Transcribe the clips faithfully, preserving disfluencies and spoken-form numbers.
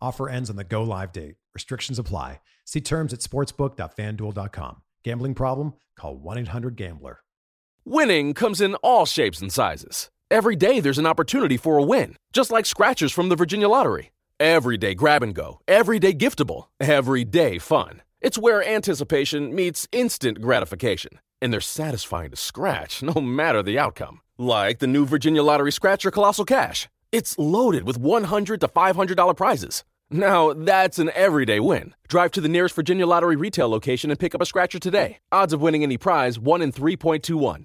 Offer ends on the go-live date. Restrictions apply. See terms at sportsbook dot fanduel dot com. Gambling problem? Call one eight hundred gambler. Winning comes in all shapes and sizes. Every day there's an opportunity for a win, just like scratchers from the Virginia Lottery. Every day grab and go, every day giftable, every day fun. It's where anticipation meets instant gratification, and they're satisfying to scratch no matter the outcome. Like the new Virginia Lottery Scratcher Colossal Cash. It's loaded with one hundred to five hundred dollars prizes. Now, that's an everyday win. Drive to the nearest Virginia Lottery retail location and pick up a scratcher today. Odds of winning any prize, one in three point two one.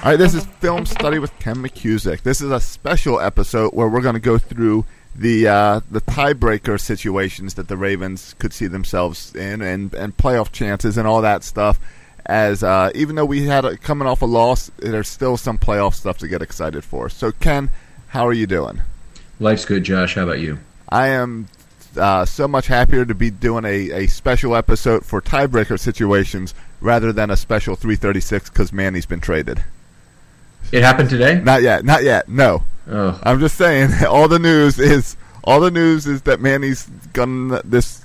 All right, this is Film Study with Ken McCusick. This is a special episode where we're going to go through the uh, the tiebreaker situations that the Ravens could see themselves in, and, and playoff chances and all that stuff. As uh, even though we had a, coming off a loss, there's still some playoff stuff to get excited for. So, Ken, how are you doing? Life's good, Josh. How about you? I am uh, so much happier to be doing a, a special episode for tiebreaker situations rather than a special three thirty-six because Manny's been traded. It happened today? Not yet. Not yet. No. Oh. I'm just saying. All the news is all the news is that Manny's gun this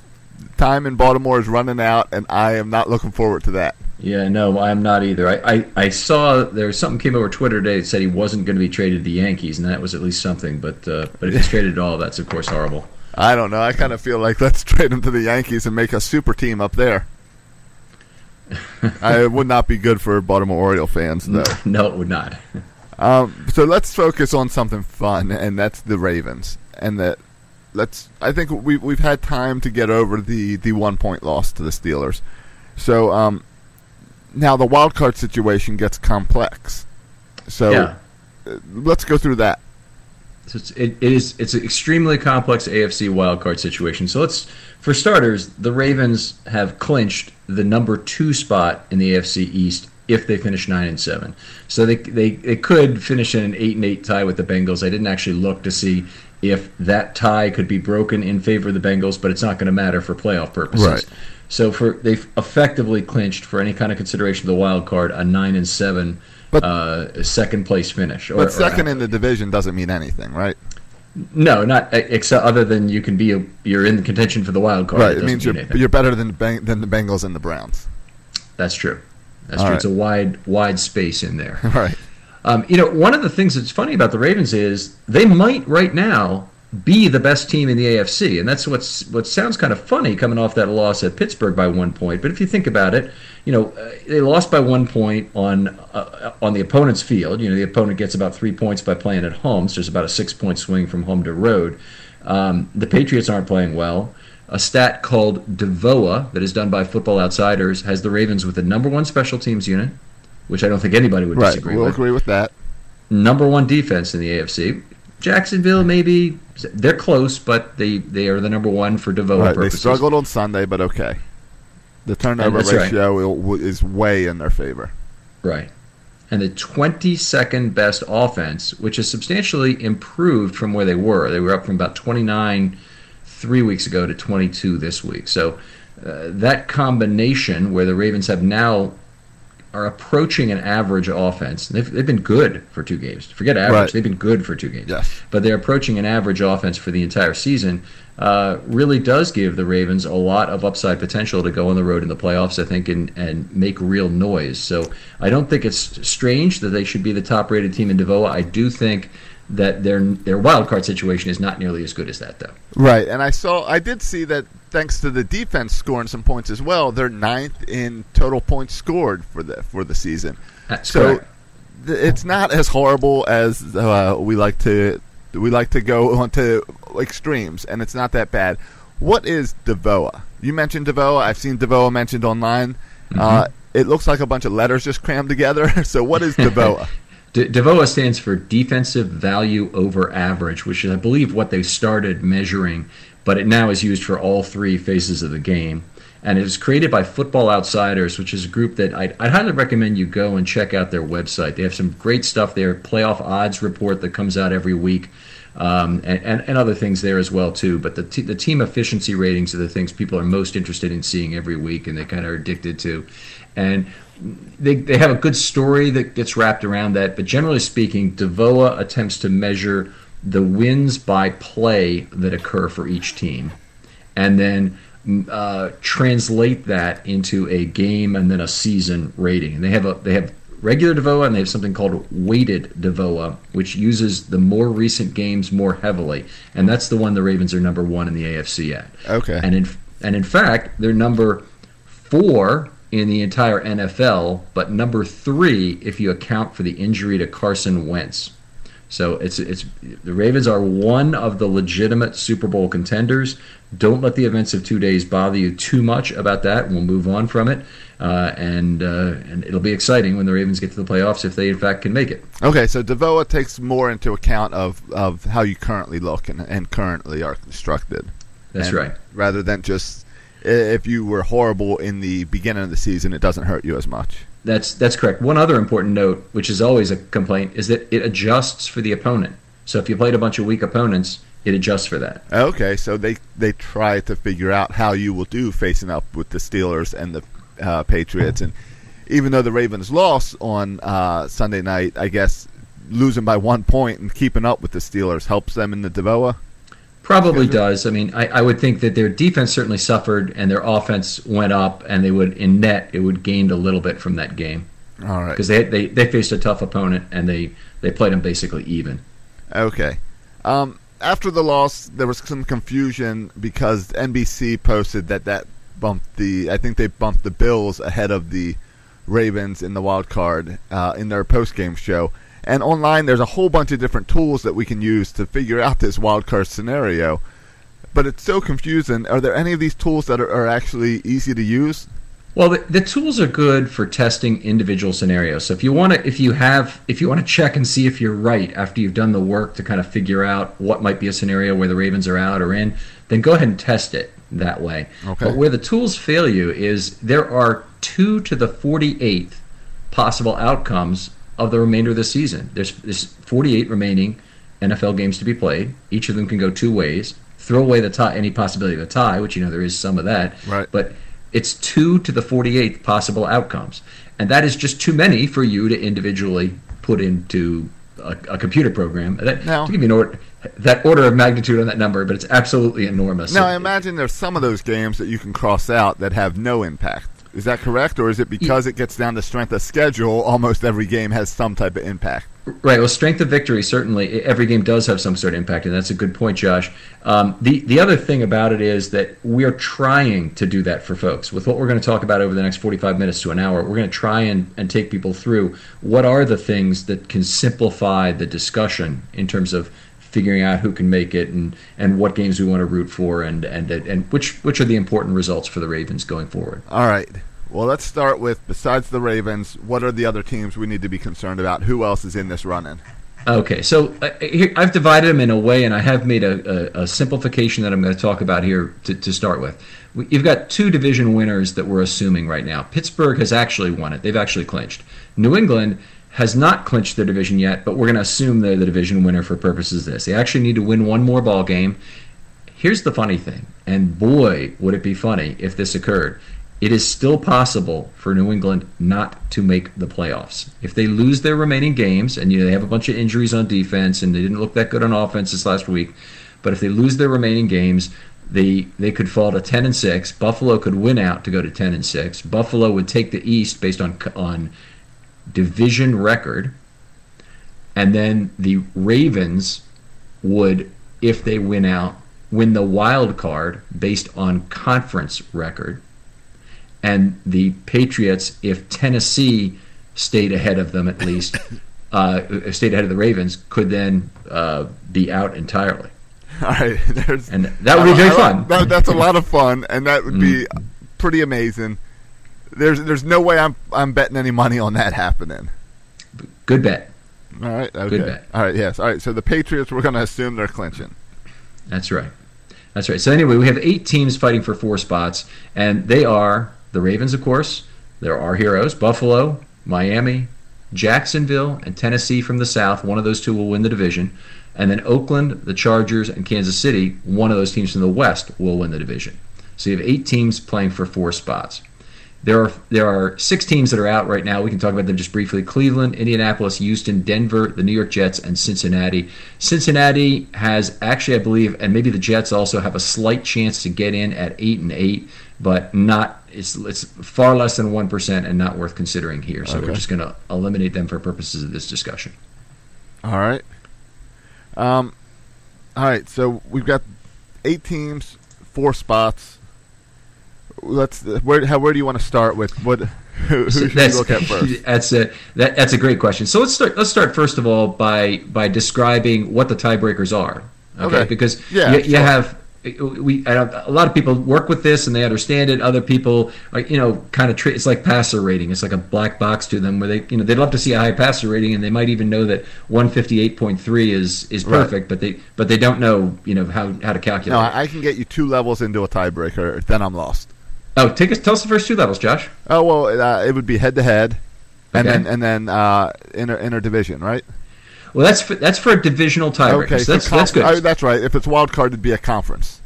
time in Baltimore is running out, and I am not looking forward to that. Yeah, no, I'm not either. I, I, I saw there was something came over Twitter today that said he wasn't going to be traded to the Yankees, and that was at least something. But uh, but if he's traded at all, that's of course horrible. I don't know. I kind of feel like let's trade him to the Yankees and make a super team up there. I, it would not be good for Baltimore Oriole fans, though. No, it would not. um, so let's focus on something fun, and that's the Ravens. And that let's. I think we we've had time to get over the, the one point loss to the Steelers. So um, now the wild card situation gets complex. So yeah. uh, let's go through that. So it's, it, it is it's an extremely complex A F C wildcard situation. So let's, for starters, the Ravens have clinched the number two spot in the A F C East if they finish nine and seven. So they they, they could finish in an eight and eight tie with the Bengals. I didn't actually look to see if that tie could be broken in favor of the Bengals, but it's not going to matter for playoff purposes. Right. So for they've effectively clinched for any kind of consideration of the wild card a nine and seven. But uh, second place finish, or, but second or in the division doesn't mean anything, right? No, not except other than you can be a, you're in the contention for the wild card. Right, it, it means you're mean you're better than the Beng- than the Bengals and the Browns. That's true. That's All true. Right. It's a wide wide space in there. All right. Um, you know, one of the things that's funny about the Ravens is they might right now be the best team in the A F C, and that's what's what sounds kind of funny coming off that loss at Pittsburgh by one point. But if you think about it, you know uh, they lost by one point on uh, on the opponent's field. You know the opponent gets about three points by playing at home, so there's about a six point swing from home to road. Um, the Patriots aren't playing well. A stat called D V O A that is done by Football Outsiders has the Ravens with the number one special teams unit, which I don't think anybody would right. disagree we'll with. We'll agree with that. Number one defense in the A F C. Jacksonville, maybe they're close, but they, they are the number one for D V O A right. purposes. They struggled on Sunday, but okay. The turnover ratio right. is way in their favor. Right. And the twenty-second best offense, which is substantially improved from where they were. They were up from about twenty-nine three weeks ago to twenty-two this week. So uh, that combination where the Ravens have now are approaching an average offense. They've, they've been good for two games. Forget average. Right. They've been good for two games. Yes. But they're approaching an average offense for the entire season. Uh, really does give the Ravens a lot of upside potential to go on the road in the playoffs, I think, and, and make real noise. So I don't think it's strange that they should be the top-rated team in D V O A. I do think that their their wild card situation is not nearly as good as that, though. Right, and I saw I did see that thanks to the defense scoring some points as well, they're ninth in total points scored for the for the season. That's so th- it's not as horrible as uh, we like to we like to go on to extremes, and it's not that bad. What is D V O A? You mentioned D V O A. I've seen D V O A mentioned online. Mm-hmm. Uh, it looks like a bunch of letters just crammed together. So what is D V O A? D- D V O A stands for Defensive Value Over Average, which is, I believe, what they started measuring, but it now is used for all three phases of the game. And it was created by Football Outsiders, which is a group that I'd, I'd highly recommend you go and check out their website. They have some great stuff there, playoff odds report that comes out every week, um, and, and, and other things there as well, too. But the, t- the team efficiency ratings are the things people are most interested in seeing every week, and they kind of are addicted to. And they they have a good story that gets wrapped around that. But generally speaking, D V O A attempts to measure the wins by play that occur for each team, and then uh, translate that into a game and then a season rating. And they have a they have regular D V O A and they have something called weighted D V O A, which uses the more recent games more heavily. And that's the one the Ravens are number one in the A F C at. Okay. And in and in fact, they're number four in the entire N F L, but number three if you account for the injury to Carson Wentz. So it's it's the Ravens are one of the legitimate Super Bowl contenders. Don't let the events of two days bother you too much about that. We'll move on from it, uh, and uh, and it'll be exciting when the Ravens get to the playoffs if they in fact can make it. Okay, so D V O A takes more into account of, of how you currently look and, and currently are constructed. That's and right. Rather than just if you were horrible in the beginning of the season, it doesn't hurt you as much. That's that's correct. One other important note, which is always a complaint, is that it adjusts for the opponent. So if you played a bunch of weak opponents, it adjusts for that. Okay, so they, they try to figure out how you will do facing up with the Steelers and the uh, Patriots. And even though the Ravens lost on uh, Sunday night, I guess losing by one point and keeping up with the Steelers helps them in the D V O A? Probably does. I mean, I, I would think that their defense certainly suffered and their offense went up, and they would, in net, it would gained a little bit from that game. All right. Because they, they they faced a tough opponent, and they, they played them basically even. Okay. Um, after the loss, there was some confusion because N B C posted that that bumped the – I think they bumped the Bills ahead of the Ravens in the wild card uh, in their post-game show. And online, there's a whole bunch of different tools that we can use to figure out this wildcard scenario. But it's so confusing. Are there any of these tools that are, are actually easy to use? Well, the, the tools are good for testing individual scenarios. So if you want to, if you have, if you want to check and see if you're right after you've done the work to kind of figure out what might be a scenario where the Ravens are out or in, then go ahead and test it that way. Okay. But where the tools fail you is there are two to the forty-eighth possible outcomes of the remainder of the season. There's, there's forty-eight remaining N F L games to be played. Each of them can go two ways. Throw away the tie, any possibility of a tie, which you know there is some of that. Right. But it's two to the forty-eighth possible outcomes. And that is just too many for you to individually put into a, a computer program. That, now, to give you an order, that order of magnitude on that number, but it's absolutely enormous. Now, I imagine there's some of those games that you can cross out that have no impact. Is that correct, or is it because it gets down to strength of schedule, almost every game has some type of impact? Right, well, strength of victory, certainly, every game does have some sort of impact, and that's a good point, Josh. Um, the, the other thing about it is that we're trying to do that for folks. With what we're going to talk about over the next forty-five minutes to an hour, we're going to try and, and take people through what are the things that can simplify the discussion in terms of figuring out who can make it and, and what games we want to root for and, and and which which are the important results for the Ravens going forward. All right. Well, let's start with, besides the Ravens, what are the other teams we need to be concerned about? Who else is in this run-in? Okay, so I've divided them in a way, and I have made a, a, a simplification that I'm going to talk about here to, to start with. You've got two division winners that we're assuming right now. Pittsburgh has actually won it. They've actually clinched. New England has not clinched their division yet, but we're going to assume they're the division winner for purposes of this. They actually need to win one more ball game. Here's the funny thing, and boy, would it be funny if this occurred. It is still possible for New England not to make the playoffs. If they lose their remaining games, and you know, they have a bunch of injuries on defense, and they didn't look that good on offense this last week, but if they lose their remaining games, they they could fall to ten and six. Buffalo could win out to go to ten and six. Buffalo would take the East based on on division record, and then the Ravens would, if they win out, win the wild card based on conference record. And the Patriots, if Tennessee stayed ahead of them at least, uh, stayed ahead of the Ravens, could then uh, be out entirely. All right. There's, and that would be very fun. That, that's a lot of fun, and that would be mm. pretty amazing. There's there's no way I'm I'm betting any money on that happening. Good bet. All right. Okay. Good bet. All right, yes. All right, so the Patriots, we're going to assume they're clinching. That's right. That's right. So anyway, we have eight teams fighting for four spots, and they are... the Ravens, of course, they're our heroes. Buffalo, Miami, Jacksonville, and Tennessee from the South. One of those two will win the division. And then Oakland, the Chargers, and Kansas City, one of those teams from the West, will win the division. So you have eight teams playing for four spots. There are there are six teams that are out right now. We can talk about them just briefly. Cleveland, Indianapolis, Houston, Denver, the New York Jets, and Cincinnati. Cincinnati has actually, I believe, and maybe the Jets also have a slight chance to get in at eight and eight, but not it's it's far less than one percent and not worth considering here. So okay. We're just going to eliminate them for purposes of this discussion. All right. Um. All right. So we've got eight teams, four spots. Let's. Where how, where do you want to start with? What who, who so should we look at first? That's a that, that's a great question. So let's start. Let's start first of all by by describing what the tiebreakers are. Okay, okay. Because yeah, you, you sure. have we I don't, a lot of people work with this and they understand it. Other people like you know kind of treat it's like passer rating. It's like a black box to them where they you know they'd love to see a high passer rating and they might even know that one fifty-eight point three is is perfect, right. but they but they don't know you know how how to calculate. No, I can get you two levels into a tiebreaker, then I'm lost. Oh, take us. Tell us the first two levels, Josh. Oh well, uh, it would be head to head, and then and then uh, inter inter division, right? Well, that's for, that's for a divisional tiebreaker. Okay, so that's so that's good. I, that's right. If it's wild card, it'd be a conference.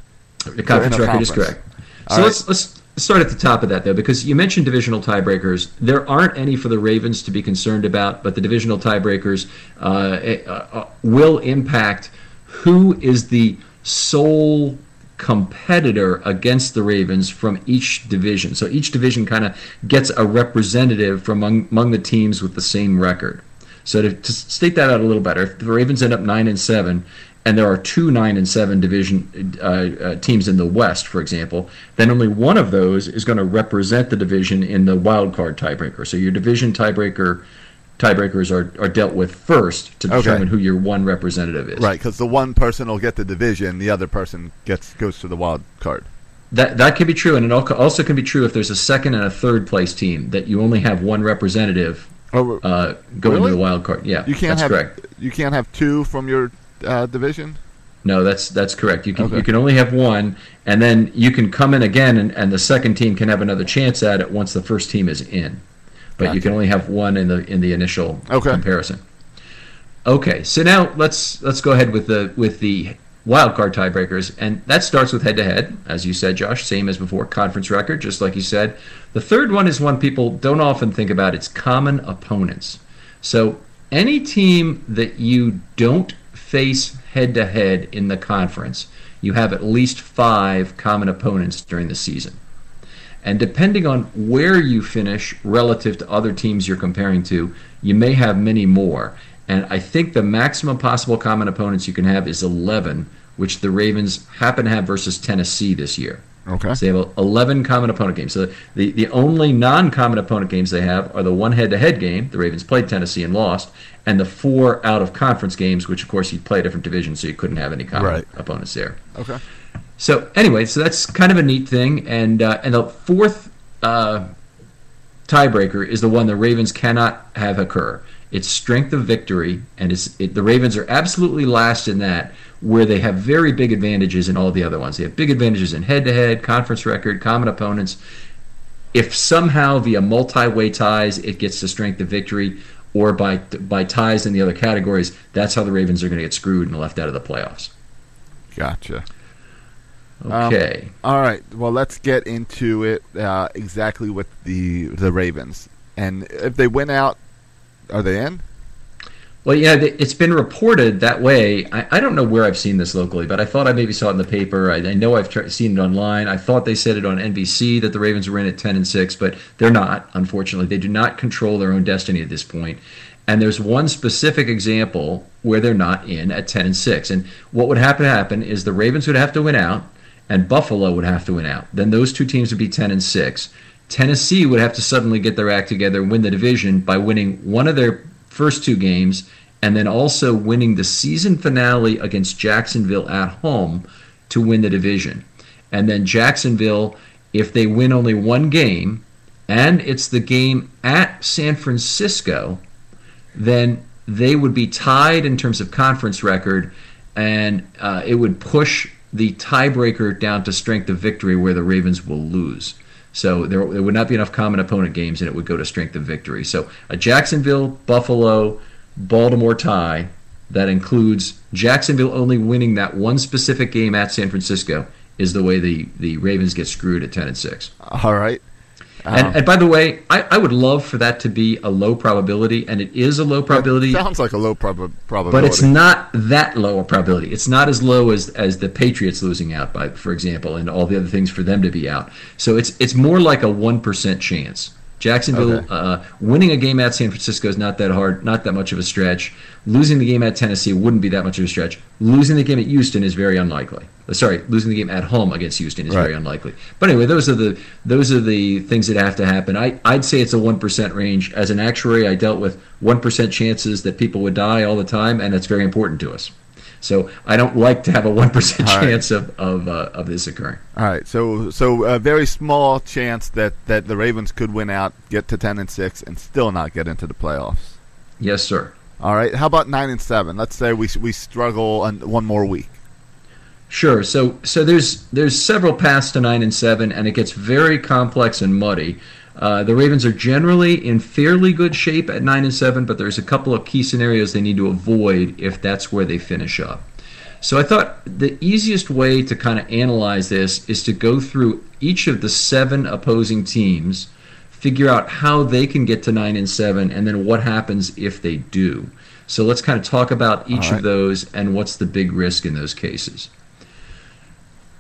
The conference record is correct. All so right. let's let's start at the top of that though, because you mentioned divisional tiebreakers. There aren't any for the Ravens to be concerned about, but the divisional tiebreakers uh, uh, will impact who is the sole competitor against the Ravens from each division. So each division kind of gets a representative from among, among the teams with the same record. So to, to state that out a little better, if the Ravens end up nine and seven, and there are two nine and seven division uh, uh, teams in the West, for example, then only one of those is going to represent the division in the wild card tiebreaker. So your division tiebreaker tiebreakers are, are dealt with first to determine okay. who your one representative is. Right, because the one person will get the division, the other person gets goes to the wild card. That that can be true, and it also can be true if there's a second and a third place team that you only have one representative oh, uh, go really? into the wild card. Yeah, you can't that's have, correct. You can't have two from your uh, division? No, that's that's correct. You can okay. you can only have one, and then you can come in again, and, and the second team can have another chance at it once the first team is in. But gotcha. You can only have one in the in the initial okay. comparison. Okay, so now let's let's go ahead with the with the wild card tiebreakers, and that starts with head to head, as you said, Josh. Same as before, conference record, just like you said. The third one is one people don't often think about. It's common opponents. So any team that you don't face head to head in the conference, you have at least five common opponents during the season. And depending on where you finish relative to other teams you're comparing to, you may have many more. And I think the maximum possible common opponents you can have is eleven, which the Ravens happen to have versus Tennessee this year. Okay. So they have eleven common opponent games. So the, the only non-common opponent games they have are the one head-to-head game, the Ravens played Tennessee and lost, and the four out-of-conference games, which, of course, you play a different division, so you couldn't have any common right. opponents there. Okay. So anyway, so that's kind of a neat thing. And, uh, and the fourth uh, tiebreaker is the one the Ravens cannot have occur. It's strength of victory, and it's, it, the Ravens are absolutely last in that, where they have very big advantages in all the other ones. They have big advantages in head-to-head, conference record, common opponents. If somehow via multi-way ties it gets to strength of victory, or by by ties in the other categories, that's how the Ravens are going to get screwed and left out of the playoffs. Gotcha. Okay. Um, all right. Well, let's get into it uh, exactly with the the Ravens. And if they win out, are they in? Well, yeah, it's been reported that way. I, I don't know where I've seen this locally, but I thought I maybe saw it in the paper. I, I know I've tra- seen it online. I thought they said it on N B C that the Ravens were in at ten and six, but they're not, unfortunately. They do not control their own destiny at this point. And there's one specific example where they're not in at ten and six. And what would happen to happen is the Ravens would have to win out, and Buffalo would have to win out. Then those two teams would be ten and six. Tennessee would have to suddenly get their act together and win the division by winning one of their first two games and then also winning the season finale against Jacksonville at home to win the division. And then Jacksonville, if they win only one game, and it's the game at San Francisco, then they would be tied in terms of conference record, and uh, it would push the tiebreaker down to strength of victory where the Ravens will lose. So there, there would not be enough common opponent games, and it would go to strength of victory. So a Jacksonville, Buffalo, Baltimore tie that includes Jacksonville only winning that one specific game at San Francisco is the way the, the Ravens get screwed at ten and six. All right. Um, and, and by the way, I, I would love for that to be a low probability, and it is a low probability. It sounds like a low prob- probability. But it's not that low a probability. It's not as low as, as the Patriots losing out, by, for example, and all the other things for them to be out. So it's it's more like a one percent chance. Jacksonville okay. uh, winning a game at San Francisco is not that hard, not that much of a stretch. Losing the game at Tennessee wouldn't be that much of a stretch. Losing the game at Houston is very unlikely. Sorry, losing the game at home against Houston is right. very unlikely. But anyway, those are the those are the things that have to happen. I, I'd say it's a one percent range. As an actuary, I dealt with one percent chances that people would die all the time, and that's very important to us. So I don't like to have a one percent chance right. of of, uh, of this occurring. All right, so so a very small chance that, that the Ravens could win out, get to ten and six, and still not get into the playoffs. Yes, sir. All right, how about nine and seven? Let's say we we struggle on one more week. Sure. So so there's there's several paths to nine and seven, and it gets very complex and muddy. Uh, the Ravens are generally in fairly good shape at nine and seven, but there's a couple of key scenarios they need to avoid if that's where they finish up. So I thought the easiest way to kind of analyze this is to go through each of the seven opposing teams, figure out how they can get to nine and seven, and then what happens if they do. So let's kind of talk about each All right. of those and what's the big risk in those cases.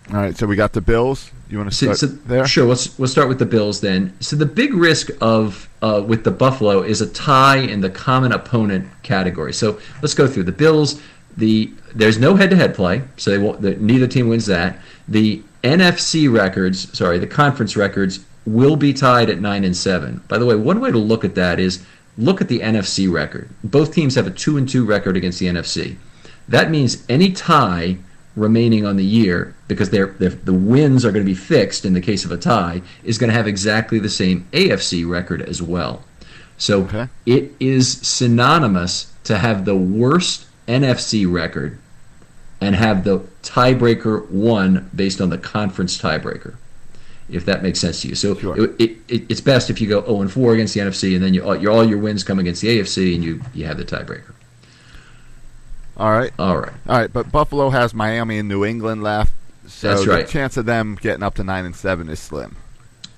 All right, so we got the Bills. You want to start so, so, there? Sure, let's, we'll start with the Bills then. So the big risk of uh, with the Buffalo is a tie in the common opponent category. So let's go through the Bills. The There's no head-to-head play, so they won't, the, neither team wins that. The N F C records, sorry, the conference records will be tied at nine and seven. By the way, one way to look at that is look at the N F C record. Both teams have a two and two record against the N F C. That means any tie remaining on the year, because they're, they're, the wins are going to be fixed in the case of a tie, is going to have exactly the same A F C record as well. So okay. it is synonymous to have the worst N F C record and have the tiebreaker won based on the conference tiebreaker, if that makes sense to you. So sure. it, it, it, it's best if you go oh and four against the N F C, and then you, all, your, all your wins come against the A F C, and you, you have the tiebreaker. All right. All right. All right, but Buffalo has Miami and New England left, so That's right. the chance of them getting up to nine and seven is slim.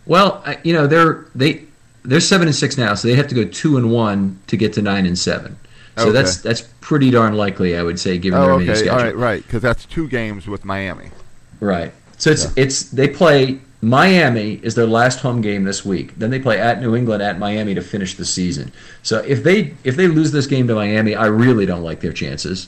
Well, you know, they're they they're seven and six now, so they have to go two and one to get to nine and seven. So okay. that's that's pretty darn likely, I would say, given oh, their remaining okay. schedule. All right, right, cuz that's two games with Miami. Right. So it's yeah. it's they play Miami is their last home game this week. Then they play at New England, at Miami to finish the season. So if they if they lose this game to Miami, I really don't like their chances.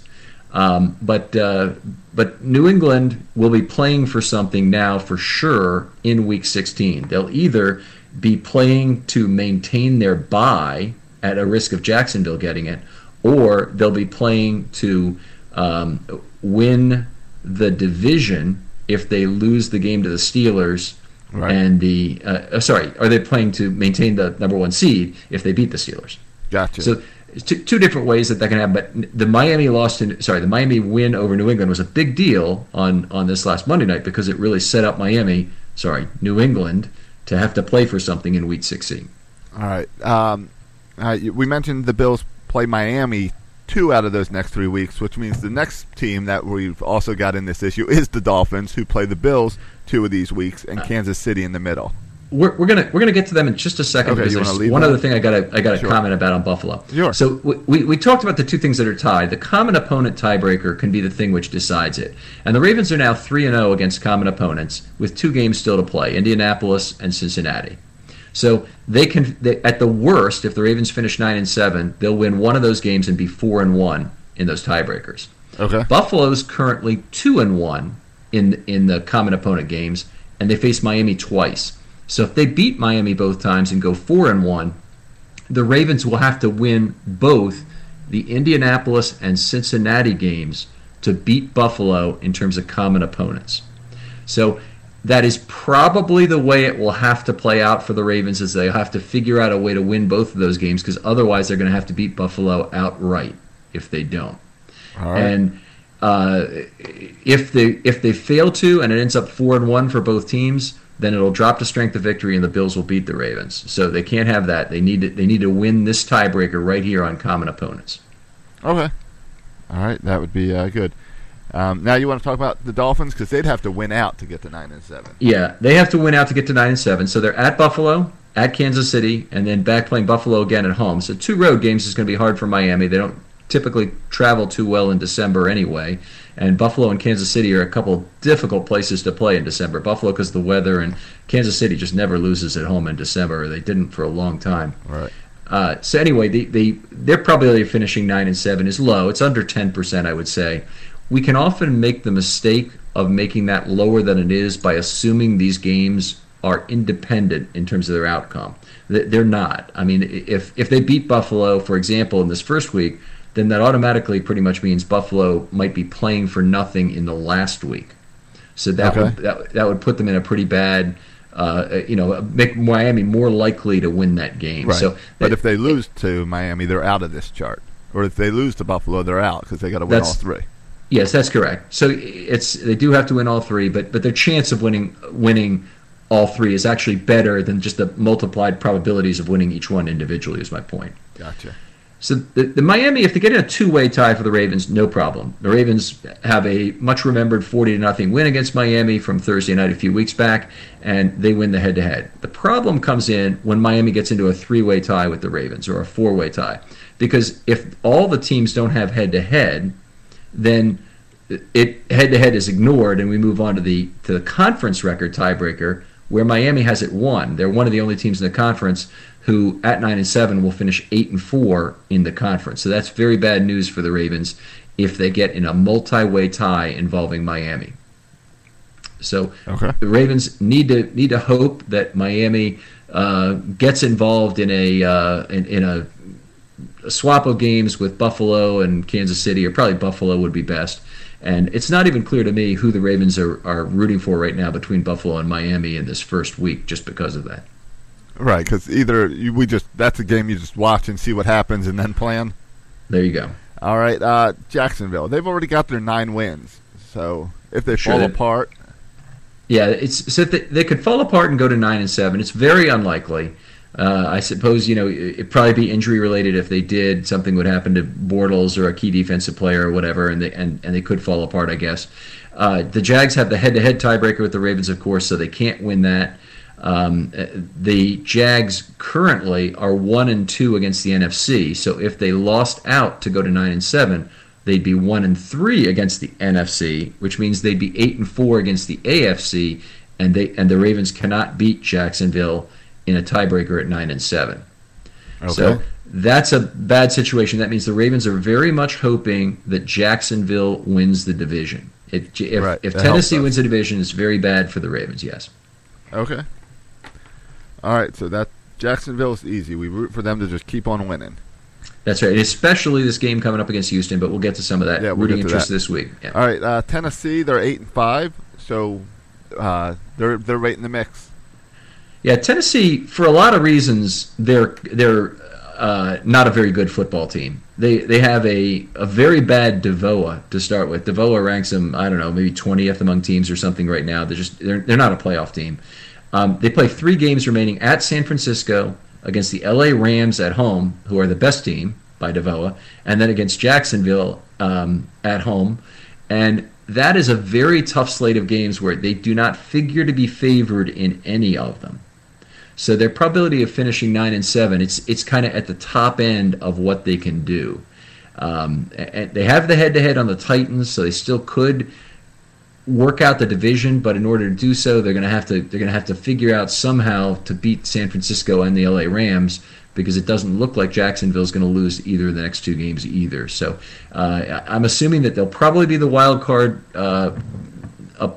Um, but uh, but New England will be playing for something now for sure in Week sixteen. They'll either be playing to maintain their bye at a risk of Jacksonville getting it, or they'll be playing to um, win the division if they lose the game to the Steelers. Right. And the uh, sorry, are they playing to maintain the number one seed if they beat the Steelers? Gotcha. So two, two different ways that that can happen. But the Miami loss to sorry, the Miami win over New England was a big deal on, on this last Monday night because it really set up Miami, sorry, New England to have to play for something in Week sixteen. All right. Um, uh, we mentioned the Bills play Miami two out of those next three weeks, which means the next team that we've also got in this issue is the Dolphins, who play the Bills two of these weeks, and Kansas City in the middle. We're, we're gonna we're gonna get to them in just a second. Okay, because there's one that? other thing I gotta I gotta sure. comment about on Buffalo. Sure. So we we talked about the two things that are tied. The common opponent tiebreaker can be the thing which decides it, and the Ravens are now three and zero against common opponents with two games still to play: Indianapolis and Cincinnati. So they can, they, at the worst, if the Ravens finish nine and seven, they'll win one of those games and be four and one in those tiebreakers. Okay. Buffalo's currently two and one in in the common opponent games, and they face Miami twice. So if they beat Miami both times and go four and one, the Ravens will have to win both the Indianapolis and Cincinnati games to beat Buffalo in terms of common opponents. So that is probably the way it will have to play out for the Ravens, is they'll have to figure out a way to win both of those games, because otherwise they're going to have to beat Buffalo outright if they don't. All right. And uh, if they if they fail to, and it ends up four and one for both teams, then it'll drop to strength of victory, and the Bills will beat the Ravens. So they can't have that. They need to, they need to win this tiebreaker right here on common opponents. Okay. All right, that would be uh, good. Um, now you want to talk about the Dolphins, because they'd have to win out to get to nine and seven. Yeah, they have to win out to get to nine and seven. So they're at Buffalo, at Kansas City, and then back playing Buffalo again at home. So two road games is going to be hard for Miami. They don't typically travel too well in December anyway. And Buffalo and Kansas City are a couple difficult places to play in December. Buffalo because of the weather, and Kansas City just never loses at home in December. They didn't for a long time. Right. Uh, so anyway, the the their probability of finishing nine and seven is low. It's under ten percent, I would say. We can often make the mistake of making that lower than it is by assuming these games are independent in terms of their outcome. They're not. I mean, if if they beat Buffalo, for example, in this first week, then that automatically pretty much means Buffalo might be playing for nothing in the last week. So that okay. would that, that would put them in a pretty bad, uh, you know, make Miami more likely to win that game. Right. So that, but if they lose to Miami, they're out of this chart. Or if they lose to Buffalo, they're out because they got to win all three. Yes, that's correct. So it's they do have to win all three, but but their chance of winning winning all three is actually better than just the multiplied probabilities of winning each one individually, is my point. Gotcha. So the, the Miami, if they get in a two-way tie for the Ravens, no problem. The Ravens have a much-remembered forty to nothing win against Miami from Thursday night a few weeks back, and they win the head-to-head. The problem comes in when Miami gets into a three-way tie with the Ravens, or a four-way tie, because if all the teams don't have head-to-head, then it head-to-head is ignored, and we move on to the to the conference record tiebreaker, where Miami has it won. They're one of the only teams in the conference who, at nine and seven, will finish eight and four in the conference. So that's very bad news for the Ravens if they get in a multi-way tie involving Miami. So okay. the Ravens need to need to hope that Miami uh, gets involved in a uh, in, in a. a swap of games with Buffalo and Kansas City, or probably Buffalo would be best. And it's not even clear to me who the Ravens are, are rooting for right now between Buffalo and Miami in this first week, just because of that. Right, because either you, we just that's a game you just watch and see what happens and then plan. There you go. All right, uh, Jacksonville. They've already got their nine wins, so if they sure fall that, apart, yeah, it's so they, they could fall apart and go to nine and seven. It's very unlikely. Uh, I suppose, you know, it'd probably be injury-related. If they did, something would happen to Bortles or a key defensive player or whatever, and they, and, and they could fall apart, I guess. Uh, the Jags have the head-to-head tiebreaker with the Ravens, of course, so they can't win that. Um, the Jags currently are one and two against the N F C, so if they lost out to go to nine and seven, they'd be one and three against the N F C, which means they'd be eight and four against the A F C, and they and the Ravens cannot beat Jacksonville in a tiebreaker at nine and seven. Okay. So That's a bad situation. That means the Ravens are very much hoping that Jacksonville wins the division. If if, right. if Tennessee wins the division, it's very bad for the Ravens, yes. Okay. All right, so that Jacksonville is easy. We root for them to just keep on winning. That's right, especially this game coming up against Houston, but we'll get to some of that yeah, we'll rooting interest that. this week. Yeah. All right, uh, Tennessee, they're eight and five, so uh, they're they're right in the mix. Yeah, Tennessee, for a lot of reasons, they're they're uh, not a very good football team. They they have a, a very bad D V O A to start with. D V O A ranks them, I don't know, maybe twentieth among teams or something right now. They're just they're they're not a playoff team. Um, they play three games remaining at San Francisco, against the L A Rams at home, who are the best team by D V O A, and then against Jacksonville um, at home. And that is a very tough slate of games where they do not figure to be favored in any of them. So their probability of finishing nine and seven, it's it's kind of at the top end of what they can do. Um, and they have the head-to-head on the Titans, so they still could work out the division, but in order to do so, they're going to have to they're going to have to figure out somehow to beat San Francisco and the L A Rams, because it doesn't look like Jacksonville's going to lose either of the next two games either. So uh, I'm assuming that they'll probably be the wild card uh, a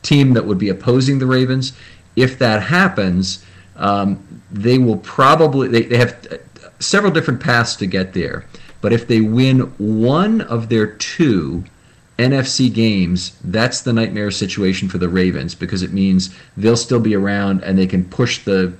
team that would be opposing the Ravens. If that happens, um, they will probably they, they have several different paths to get there. But if they win one of their two N F C games, that's the nightmare situation for the Ravens, because it means they'll still be around and they can push the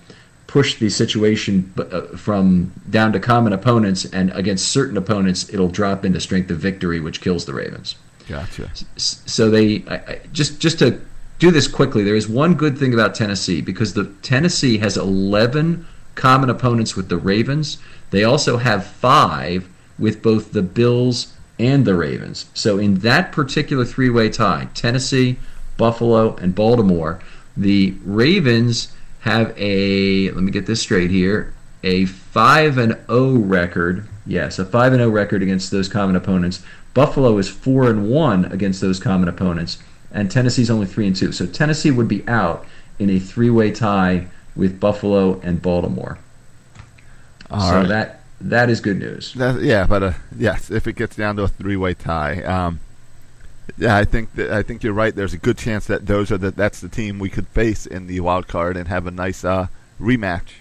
push the situation from down to common opponents, and against certain opponents it'll drop into strength of victory, which kills the Ravens. Gotcha. So they I, I, just just to do this quickly, there is one good thing about Tennessee, because the Tennessee has eleven common opponents with the Ravens. They also have five with both the Bills and the Ravens. So in that particular three-way tie, Tennessee, Buffalo, and Baltimore, the Ravens have a, let me get this straight here, a five and oh record. Yes, a five and oh record against those common opponents. Buffalo is four and one against those common opponents, and Tennessee's only three and two. So Tennessee would be out in a three-way tie with Buffalo and Baltimore. All so right. that That is good news. That, yeah, but uh, yes, if it gets down to a three-way tie, um, yeah, I think that, I think you're right. There's a good chance that those are the, that's the team we could face in the wild card and have a nice uh, rematch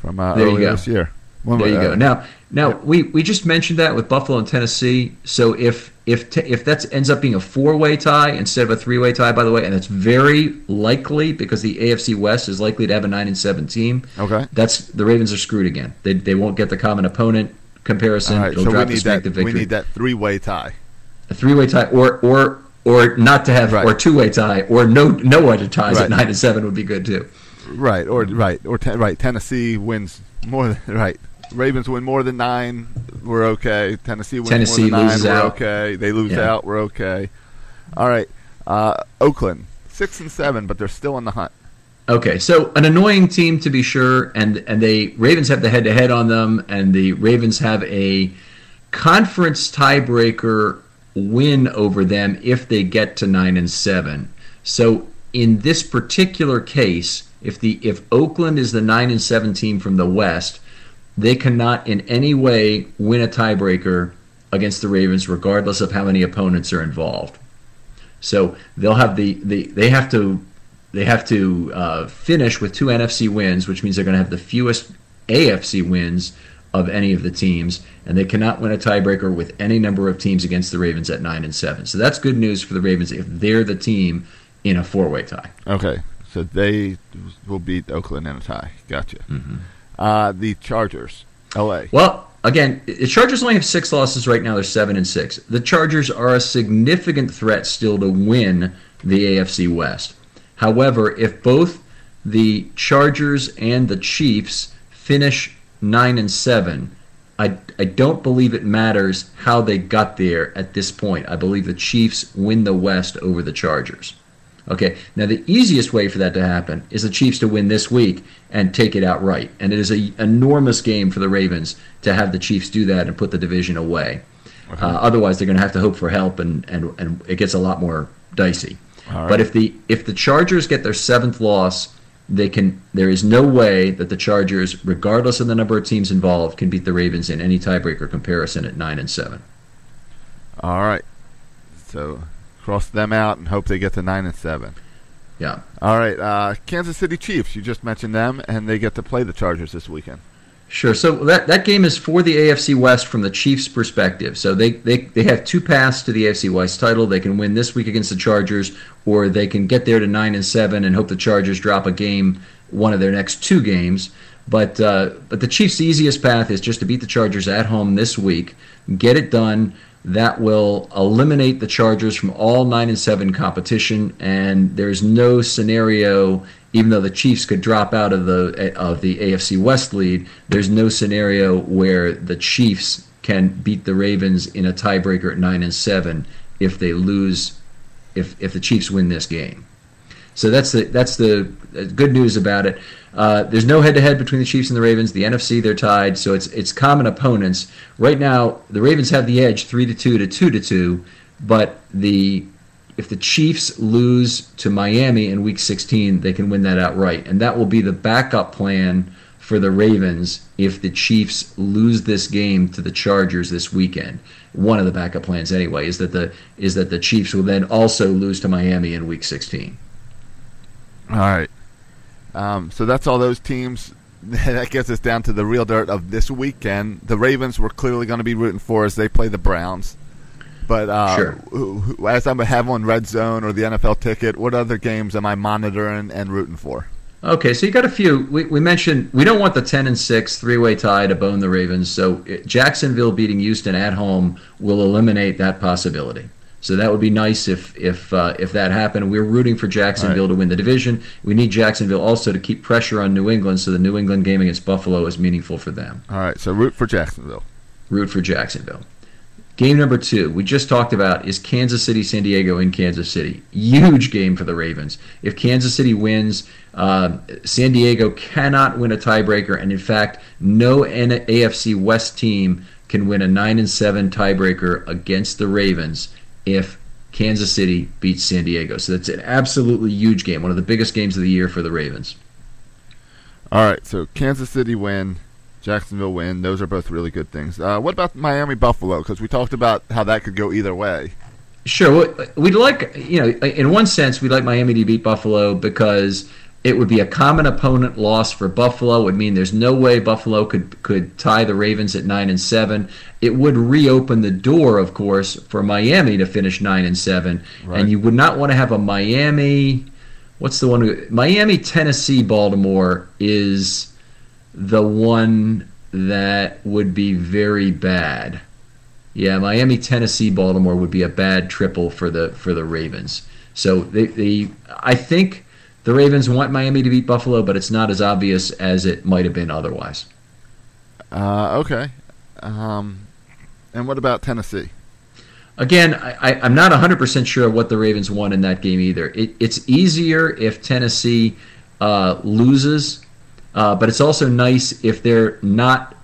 from uh, earlier this year. When there we, you uh, go. Now, now yeah. we, we just mentioned that with Buffalo and Tennessee. So if if te- if that ends up being a four-way tie instead of a three-way tie, by the way, and that's very likely because the A F C West is likely to have a nine and seven team. Okay, that's the Ravens are screwed again. They they won't get the common opponent comparison. All right, It'll so drop we need that. We need that three-way tie. A three-way tie, or or or not to have, right. or two-way tie, or no no other ties right. at nine and seven would be good too. Right or right or te- right. Tennessee wins more than right. Ravens win more than nine, we're okay. Tennessee wins Tennessee more than nine, we're out. okay. They lose yeah. out, we're okay. All right, uh, Oakland, six and seven, but they're still in the hunt. Okay, so an annoying team to be sure, and and they Ravens have the head-to-head on them, and the Ravens have a conference tiebreaker win over them if they get to nine and seven. So in this particular case, if the if Oakland is the nine and seven team from the West, they cannot in any way win a tiebreaker against the Ravens, regardless of how many opponents are involved. So they'll have the, the they have to they have to uh, finish with two N F C wins, which means they're going to have the fewest A F C wins of any of the teams, and they cannot win a tiebreaker with any number of teams against the Ravens at nine and seven. So that's good news for the Ravens if they're the team in a four-way tie. Okay, so they will beat Oakland in a tie. Gotcha. Mm-hmm. Uh, the Chargers, L A. Well, again, the Chargers only have six losses right now. They're seven and six. The Chargers are a significant threat still to win the A F C West. However, if both the Chargers and the Chiefs finish nine and seven, I, I don't believe it matters how they got there at this point. I believe the Chiefs win the West over the Chargers. Okay, now the easiest way for that to happen is the Chiefs to win this week and take it outright. And it is an enormous game for the Ravens to have the Chiefs do that and put the division away. Okay. Uh, otherwise, they're going to have to hope for help, and, and, and it gets a lot more dicey. Right. But if the if the Chargers get their seventh loss, they can. There is no way that the Chargers, regardless of the number of teams involved, can beat the Ravens in any tiebreaker comparison at nine and seven. All right, so cross them out and hope they get to nine and seven. Yeah. All right, uh, Kansas City Chiefs. You just mentioned them, and they get to play the Chargers this weekend. Sure. So that, that game is for the A F C West from the Chiefs' perspective. So they, they, they have two paths to the A F C West title. They can win this week against the Chargers, or they can get there to nine and seven and hope the Chargers drop a game, one of their next two games. But uh, but the Chiefs' easiest path is just to beat the Chargers at home this week, get it done. That will eliminate the Chargers from all nine and seven competition, and there's no scenario. Even though the Chiefs could drop out of the of the A F C West lead, there's no scenario where the Chiefs can beat the Ravens in a tiebreaker at nine and seven if they lose, if if the Chiefs win this game. So that's the that's the good news about it. Uh, there's no head-to-head between the Chiefs and the Ravens. The N F C, they're tied, so it's it's common opponents. Right now, the Ravens have the edge, three to two to two to two, but the if the Chiefs lose to Miami in Week sixteen, they can win that outright. And that will be the backup plan for the Ravens if the Chiefs lose this game to the Chargers this weekend. One of the backup plans, anyway, is that the is that the Chiefs will then also lose to Miami in Week sixteen. All right. Um, so that's all those teams. That gets us down to the real dirt of this weekend. The Ravens we're clearly going to be rooting for as they play the Browns. But uh, sure. who, who, as I have on Red Zone or the N F L Ticket, what other games am I monitoring and rooting for? Okay, so you got a few. We, we mentioned we don't want the ten and six three-way tie to bone the Ravens. So it, Jacksonville beating Houston at home will eliminate that possibility. So that would be nice if if uh, if that happened. We're rooting for Jacksonville right. to win the division. We need Jacksonville also to keep pressure on New England, so the New England game against Buffalo is meaningful for them. All right, so root for Jacksonville. Root for Jacksonville. Game number two, we just talked about, is Kansas City, San Diego in Kansas City. Huge game for the Ravens. If Kansas City wins, uh, San Diego cannot win a tiebreaker. And, in fact, no A F C West team can win a nine and seven tiebreaker against the Ravens if Kansas City beats San Diego. So that's an absolutely huge game, one of the biggest games of the year for the Ravens. All right, so Kansas City win. Jacksonville win. Those are both really good things. Uh, what about Miami-Buffalo? Because we talked about how that could go either way. Sure. We'd like, you know, in one sense, we'd like Miami to beat Buffalo because it would be a common opponent loss for Buffalo. It would mean there's no way Buffalo could could tie the Ravens at nine and seven. It would reopen the door, of course, for Miami to finish nine and seven. Right. And you would not want to have a Miami. What's the one? Who, Miami, Tennessee, Baltimore is the one that would be very bad. Yeah, Miami, Tennessee, Baltimore would be a bad triple for the for the Ravens. So the the I think the Ravens want Miami to beat Buffalo, but it's not as obvious as it might have been otherwise. Uh, okay. Um, and what about Tennessee? Again, I, I, I'm not one hundred percent sure what the Ravens won in that game either. It, it's easier if Tennessee uh, loses. Uh, but it's also nice if they're not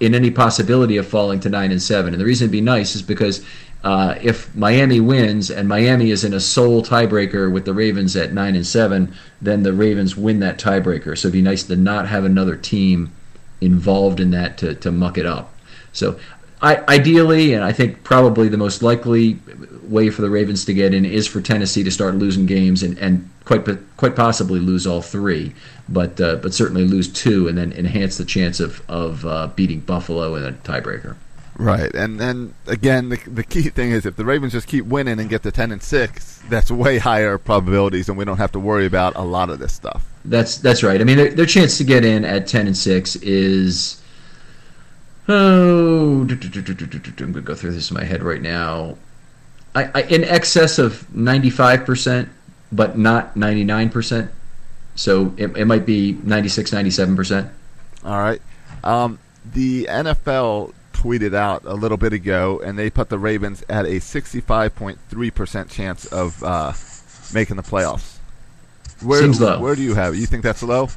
in any possibility of falling to nine and seven. And the reason it'd be nice is because uh, if Miami wins and Miami is in a sole tiebreaker with the Ravens at nine and seven, then the Ravens win that tiebreaker. So it'd be nice to not have another team involved in that to, to muck it up. So I, ideally, and I think probably the most likely way for the Ravens to get in is for Tennessee to start losing games and, and quite quite possibly lose all three, but uh, but certainly lose two and then enhance the chance of of uh, beating Buffalo in a tiebreaker. Right, and then again, the the key thing is if the Ravens just keep winning and get to ten and six, that's way higher probabilities, and we don't have to worry about a lot of this stuff. That's that's right. I mean, their, their chance to get in at ten and six is. Oh, do, do, do, do, do, do, do. I'm going to go through this in my head right now. I, I in excess of ninety-five percent, but not ninety-nine percent. So it, it might be ninety-six, ninety-seven percent. All right. Um, the N F L tweeted out a little bit ago, and they put the Ravens at a sixty-five point three percent chance of uh, making the playoffs. Where, Seems low. Where do you have it? You think that's low?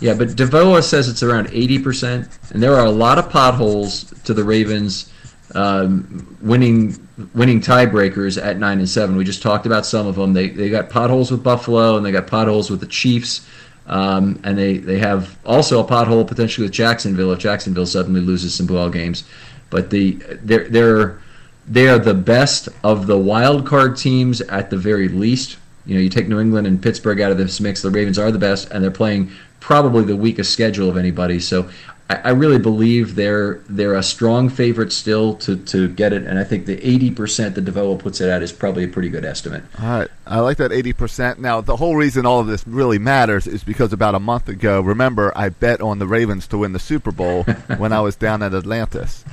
Yeah, but D V O A says it's around eighty percent, and there are a lot of potholes to the Ravens um, winning winning tiebreakers at nine and seven. We just talked about some of them. They they got potholes with Buffalo, and they got potholes with the Chiefs. Um, and they, they have also a pothole potentially with Jacksonville if Jacksonville suddenly loses some ball games. But the they're they're they are the best of the wild card teams at the very least. You know, you take New England and Pittsburgh out of this mix, the Ravens are the best, and they're playing probably the weakest schedule of anybody. So I, I really believe they're they're a strong favorite still to, to get it, and I think the eighty percent that D V O A puts it at is probably a pretty good estimate. All right. I like that eighty percent. Now, the whole reason all of this really matters is because about a month ago, remember, I bet on the Ravens to win the Super Bowl when I was down at Atlantis.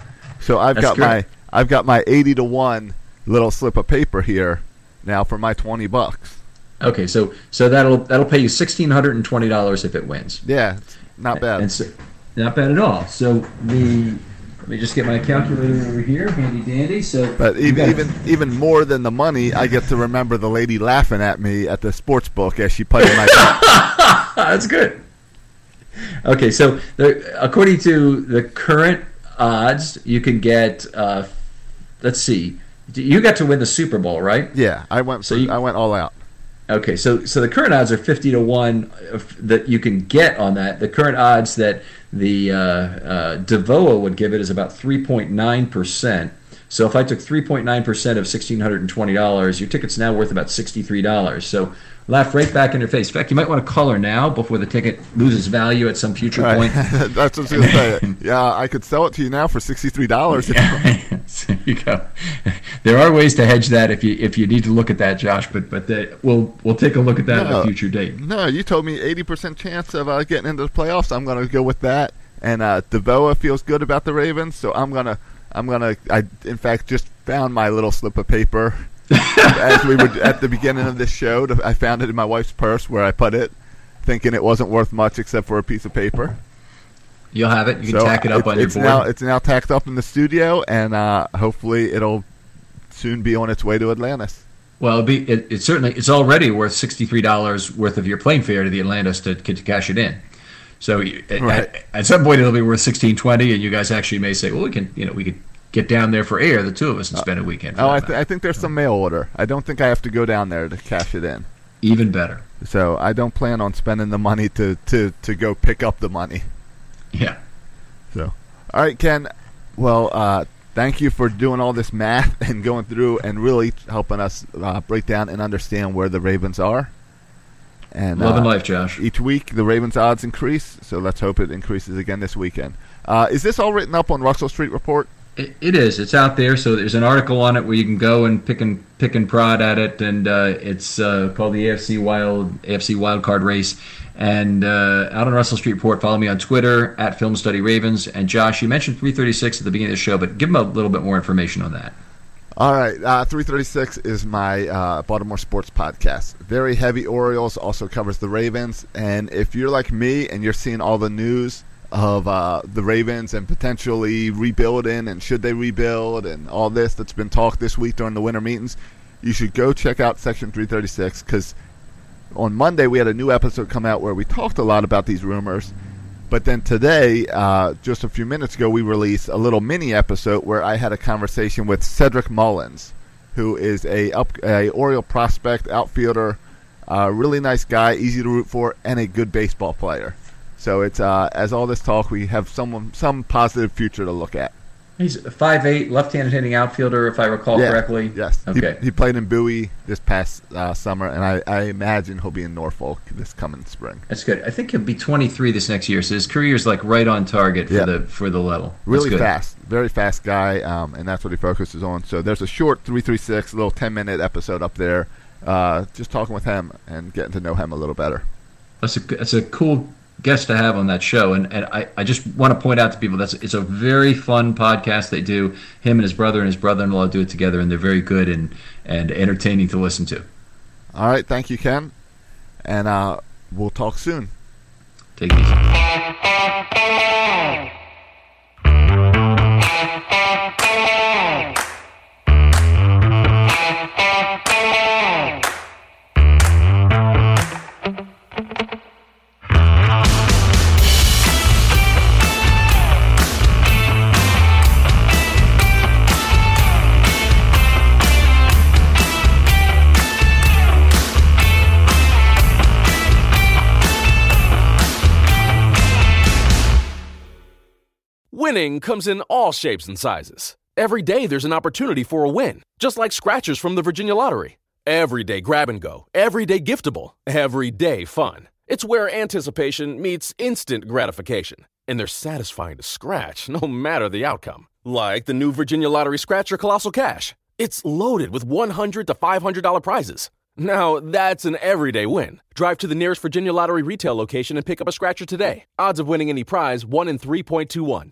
So I've That's got good. my I've got my eighty to one little slip of paper here now for my twenty bucks. Okay, so so that'll that'll pay you one thousand six hundred twenty dollars if it wins. Yeah, it's not bad. And so, not bad at all. So the let me just get my calculator over here, handy dandy. So, but even even even more than the money, I get to remember the lady laughing at me at the sports book as she played my. That's good. Okay, so there, according to the current odds, you can get. Uh, let's see, you got to win the Super Bowl, right? Yeah, I went. So you, I went all out. Okay, so so the current odds are fifty to one that you can get on that. The current odds that the uh, uh, D V O A would give it is about three point nine percent. So if I took three point nine percent of one thousand six hundred twenty dollars, your ticket's now worth about sixty-three dollars. So laugh right back in your face. In fact, you might want to call her now before the ticket loses value at some future right. point. That's what I was going to say. Yeah, I could sell it to you now for sixty-three dollars. Yeah. There you go. There are ways to hedge that if you if you need to look at that, Josh, but but the, we'll we'll take a look at that no, at a future date. No, you told me eighty percent chance of uh, getting into the playoffs. So I'm going to go with that. And uh, D V O A feels good about the Ravens, so I'm going to I'm gonna. I in fact just found my little slip of paper as we were at the beginning of this show. To, I found it in my wife's purse where I put it, thinking it wasn't worth much except for a piece of paper. You'll have it. You so can tack it up it, on your board. Now, it's now tacked up in the studio, and uh, hopefully it'll soon be on its way to Atlantis. Well, it'll be, it, it certainly it's already worth sixty-three dollars worth of your plane fare to the Atlantis to, to cash it in. So right. at, at some point it'll be worth sixteen twenty, and you guys actually may say, "Well, we can, you know, we could get down there for air, the two of us, and spend a weekend." For oh, I, th- I think there's some mail order. I don't think I have to go down there to cash it in. Even better. So I don't plan on spending the money to, to, to go pick up the money. Yeah. So, all right, Ken. Well, uh, thank you for doing all this math and going through and really helping us uh, break down and understand where the Ravens are. And, Love uh, and life, Josh. Each week, the Ravens' odds increase, so let's hope it increases again this weekend. Uh, is this all written up on Russell Street Report? It, it is. It's out there, so there's an article on it where you can go and pick and pick and prod at it, and uh, it's uh, called the A F C Wild A F C Wild Card Race. And uh, out on Russell Street Report, follow me on Twitter at Film Study Ravens. And Josh, you mentioned three thirty-six at the beginning of the show, but give them a little bit more information on that. All right, uh, three thirty-six is my uh, Baltimore sports podcast. Very heavy Orioles, also covers the Ravens. And if you're like me and you're seeing all the news of uh, the Ravens and potentially rebuilding and should they rebuild and all this that's been talked this week during the winter meetings, you should go check out Section three thirty-six, because on Monday we had a new episode come out where we talked a lot about these rumors. But then today, uh, just a few minutes ago, we released a little mini episode where I had a conversation with Cedric Mullins, who is a, up, a Oriole prospect, outfielder, uh, really nice guy, easy to root for, and a good baseball player. So it's uh, as all this talk, we have some some positive future to look at. He's a five eight, left-handed hitting outfielder, if I recall yeah, correctly. Yes. Okay. He, he played in Bowie this past uh, summer, and I, I imagine he'll be in Norfolk this coming spring. That's good. I think he'll be twenty-three this next year, so his career's like right on target for yeah. the for the level. That's really good. Fast, very fast guy, um, and that's what he focuses on. So there's a short three thirty-six, little ten-minute episode up there, uh, just talking with him and getting to know him a little better. That's a that's a cool guest to have on that show, and, and I, I just want to point out to people that's it's a very fun podcast they do. Him and his brother and his brother-in-law do it together, and they're very good and, and entertaining to listen to. All right, thank you, Ken, and uh, we'll talk soon. Take it easy. Winning comes in all shapes and sizes. Every day there's an opportunity for a win, just like scratchers from the Virginia Lottery. Every day grab and go, every day giftable, every day fun. It's where anticipation meets instant gratification, and they're satisfying to scratch no matter the outcome. Like the new Virginia Lottery Scratcher Colossal Cash. It's loaded with one hundred to five hundred dollars prizes. Now, that's an everyday win. Drive to the nearest Virginia Lottery retail location and pick up a scratcher today. Odds of winning any prize, one in three point two one.